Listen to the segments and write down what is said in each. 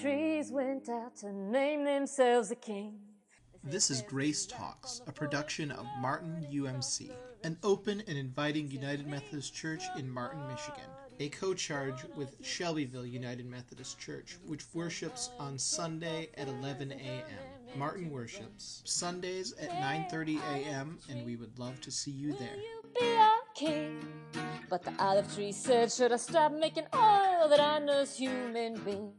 trees went out to name themselves a king. This is Grace Talks, a production of Martin UMC, an open and inviting United Methodist Church in Martin, Michigan, a co-charge with Shelbyville United Methodist Church, which worships on Sunday at 11 a.m. Martin worships Sundays at 9:30 a.m., and we would love to see you there. Will you be our king? But the olive tree said, should I stop making oil that honors human beings?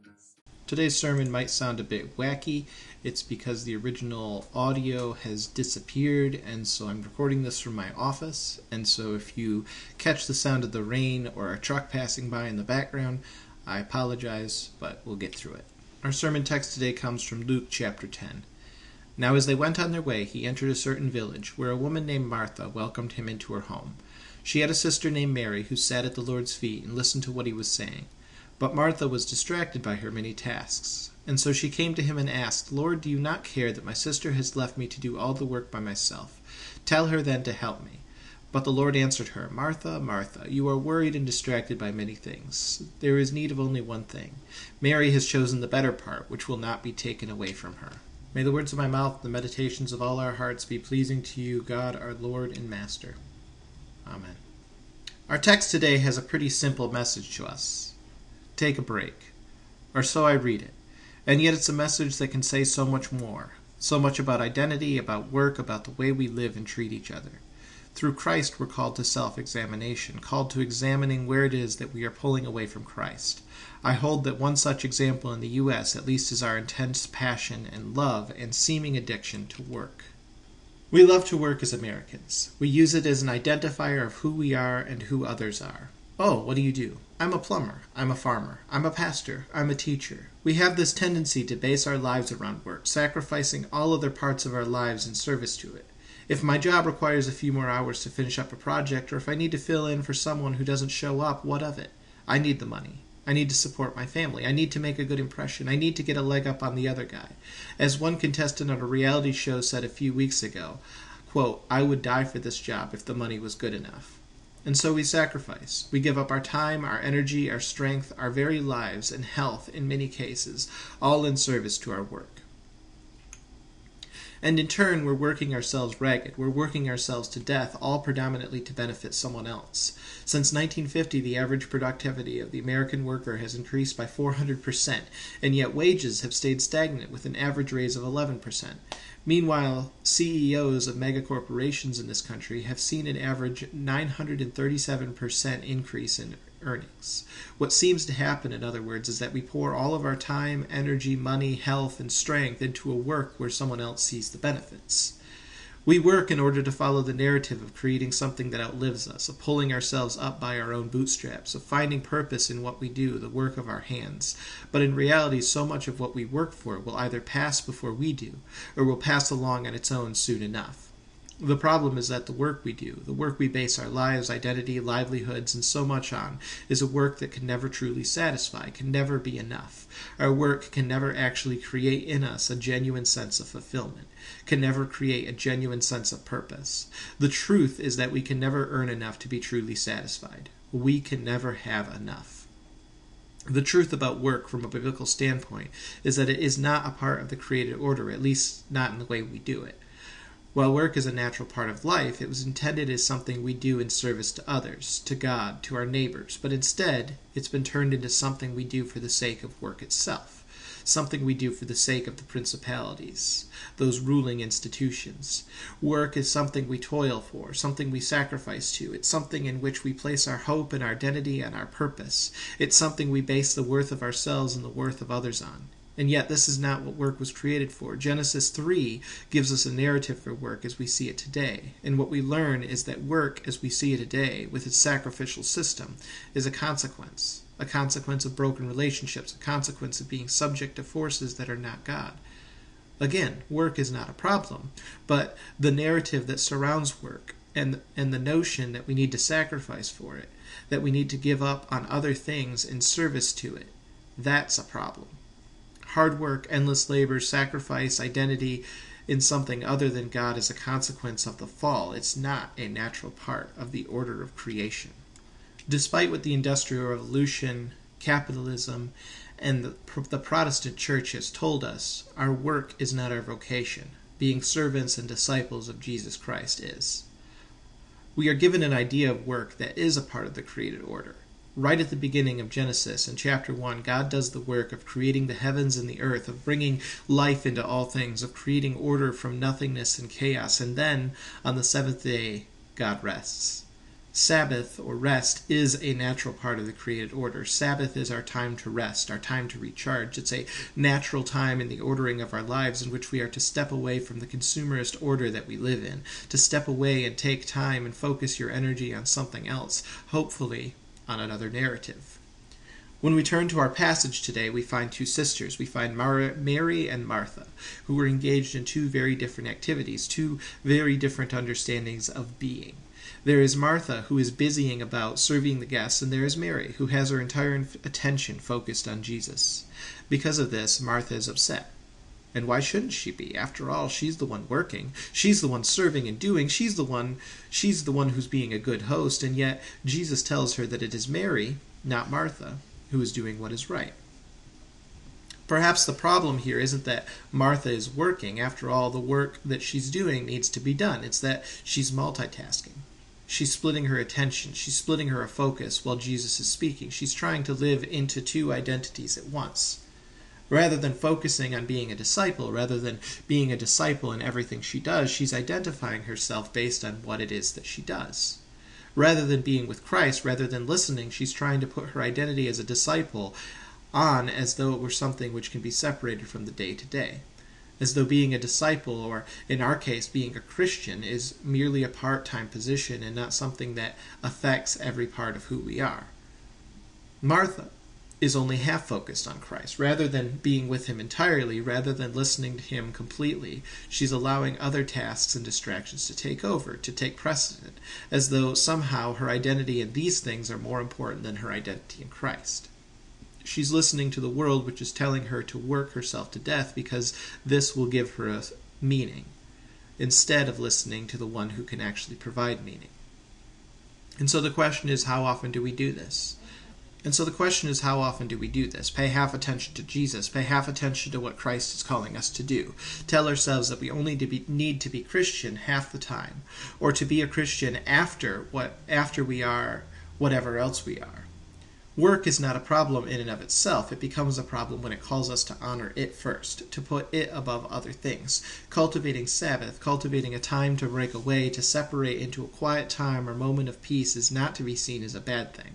Today's sermon might sound a bit wacky. It's because the original audio has disappeared, and so I'm recording this from my office. And so if you catch the sound of the rain or a truck passing by in the background, I apologize, but we'll get through it. Our sermon text today comes from Luke chapter 10. Now as they went on their way, he entered a certain village, where a woman named Martha welcomed him into her home. She had a sister named Mary, who sat at the Lord's feet and listened to what he was saying. But Martha was distracted by her many tasks. And so she came to him and asked, Lord, do you not care that my sister has left me to do all the work by myself? Tell her then to help me. But the Lord answered her, Martha, Martha, you are worried and distracted by many things. There is need of only one thing. Mary has chosen the better part, which will not be taken away from her. May the words of my mouth and the meditations of all our hearts be pleasing to you, God, our Lord and Master. Amen. Our text today has a pretty simple message to us. Take a break, or so I read it, and yet it's a message that can say so much more, so much about identity, about work, about the way we live and treat each other. Through Christ, we're called to self-examination, called to examining where it is that we are pulling away from Christ. I hold that one such example in the U.S., at least, is our intense passion and love and seeming addiction to work. We love to work as Americans. We use it as an identifier of who we are and who others are. Oh, what do you do? I'm a plumber. I'm a farmer. I'm a pastor. I'm a teacher. We have this tendency to base our lives around work, sacrificing all other parts of our lives in service to it. If my job requires a few more hours to finish up a project, or if I need to fill in for someone who doesn't show up, what of it? I need the money. I need to support my family. I need to make a good impression. I need to get a leg up on the other guy. As one contestant on a reality show said a few weeks ago, quote, I would die for this job if the money was good enough. And so we sacrifice. We give up our time, our energy, our strength, our very lives, and health in many cases, all in service to our work. And in turn, we're working ourselves ragged. We're working ourselves to death, all predominantly to benefit someone else. Since 1950, the average productivity of the American worker has increased by 400%, and yet wages have stayed stagnant with an average raise of 11%. Meanwhile, CEOs of megacorporations in this country have seen an average 937% increase in earnings. What seems to happen, in other words, is that we pour all of our time, energy, money, health, and strength into a work where someone else sees the benefits. We work in order to follow the narrative of creating something that outlives us, of pulling ourselves up by our own bootstraps, of finding purpose in what we do, the work of our hands. But in reality, so much of what we work for will either pass before we do, or will pass along on its own soon enough. The problem is that the work we do, the work we base our lives, identity, livelihoods, and so much on, is a work that can never truly satisfy, can never be enough. Our work can never actually create in us a genuine sense of fulfillment, can never create a genuine sense of purpose. The truth is that we can never earn enough to be truly satisfied. We can never have enough. The truth about work from a biblical standpoint is that it is not a part of the created order, at least not in the way we do it. While work is a natural part of life, it was intended as something we do in service to others, to God, to our neighbors, but instead, it's been turned into something we do for the sake of work itself, something we do for the sake of the principalities, those ruling institutions. Work is something we toil for, something we sacrifice to. It's something in which we place our hope and our identity and our purpose. It's something we base the worth of ourselves and the worth of others on. And yet, this is not what work was created for. Genesis 3 gives us a narrative for work as we see it today. And what we learn is that work as we see it today, with its sacrificial system, is a consequence of broken relationships, a consequence of being subject to forces that are not God. Again, work is not a problem, but the narrative that surrounds work and the notion that we need to sacrifice for it, that we need to give up on other things in service to it, that's a problem. Hard work, endless labor, sacrifice, identity in something other than God is a consequence of the fall. It's not a natural part of the order of creation. Despite what the Industrial Revolution, capitalism, and the Protestant Church has told us, our work is not our vocation. Being servants and disciples of Jesus Christ is. We are given an idea of work that is a part of the created order. Right at the beginning of Genesis, in chapter 1, God does the work of creating the heavens and the earth, of bringing life into all things, of creating order from nothingness and chaos. And then, on the seventh day, God rests. Sabbath, or rest, is a natural part of the created order. Sabbath is our time to rest, our time to recharge. It's a natural time in the ordering of our lives in which we are to step away from the consumerist order that we live in, to step away and take time and focus your energy on something else, hopefully on another narrative. When we turn to our passage today, we find two sisters. We find Mary and Martha, who were engaged in two very different activities, two very different understandings of being. There is Martha, who is busying about serving the guests, and there is Mary, who has her entire attention focused on Jesus. Because of this, Martha is upset. And why shouldn't she be? After all, she's the one working. She's the one serving and doing. She's the one who's being a good host. And yet Jesus tells her that it is Mary, not Martha, who is doing what is right. Perhaps the problem here isn't that Martha is working. After all, the work that she's doing needs to be done. It's that she's multitasking. She's splitting her attention. She's splitting her focus while Jesus is speaking. She's trying to live into two identities at once. Rather than focusing on being a disciple, rather than being a disciple in everything she does, she's identifying herself based on what it is that she does. Rather than being with Christ, rather than listening, she's trying to put her identity as a disciple on as though it were something which can be separated from the day-to-day. As though being a disciple, or in our case, being a Christian, is merely a part-time position and not something that affects every part of who we are. Martha is only half focused on Christ. Rather than being with him entirely, rather than listening to him completely, she's allowing other tasks and distractions to take over, to take precedent, as though somehow her identity in these things are more important than her identity in Christ. She's listening to the world, which is telling her to work herself to death because this will give her a meaning, instead of listening to the one who can actually provide meaning. And so the question is, how often do we do this? Pay half attention to Jesus. Pay half attention to what Christ is calling us to do. Tell ourselves that we only need to be Christian half the time, or to be a Christian after we are whatever else we are. Work is not a problem in and of itself. It becomes a problem when it calls us to honor it first, to put it above other things. Cultivating Sabbath, cultivating a time to break away, to separate into a quiet time or moment of peace, is not to be seen as a bad thing.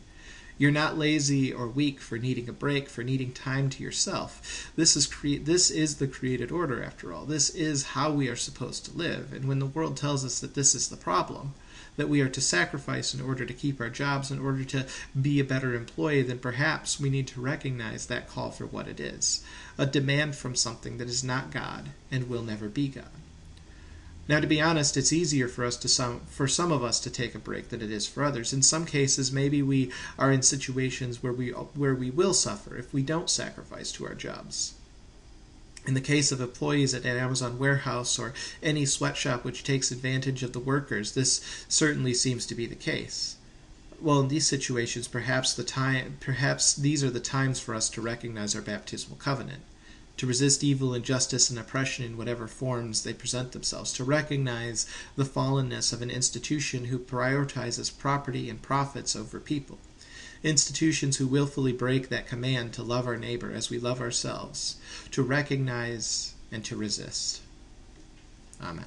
You're not lazy or weak for needing a break, for needing time to yourself. This is the created order, after all. This is how we are supposed to live. And when the world tells us that this is the problem, that we are to sacrifice in order to keep our jobs, in order to be a better employee, then perhaps we need to recognize that call for what it is, a demand from something that is not God and will never be God. Now, to be honest, it's easier for some of us to take a break than it is for others. In some cases, maybe we are in situations where we will suffer if we don't sacrifice to our jobs. In the case of employees at an Amazon warehouse or any sweatshop which takes advantage of the workers, this certainly seems to be the case. Well, in these situations, perhaps these are the times for us to recognize our baptismal covenant, to resist evil, injustice, and oppression in whatever forms they present themselves, to recognize the fallenness of an institution who prioritizes property and profits over people, institutions who willfully break that command to love our neighbor as we love ourselves, to recognize and to resist. Amen.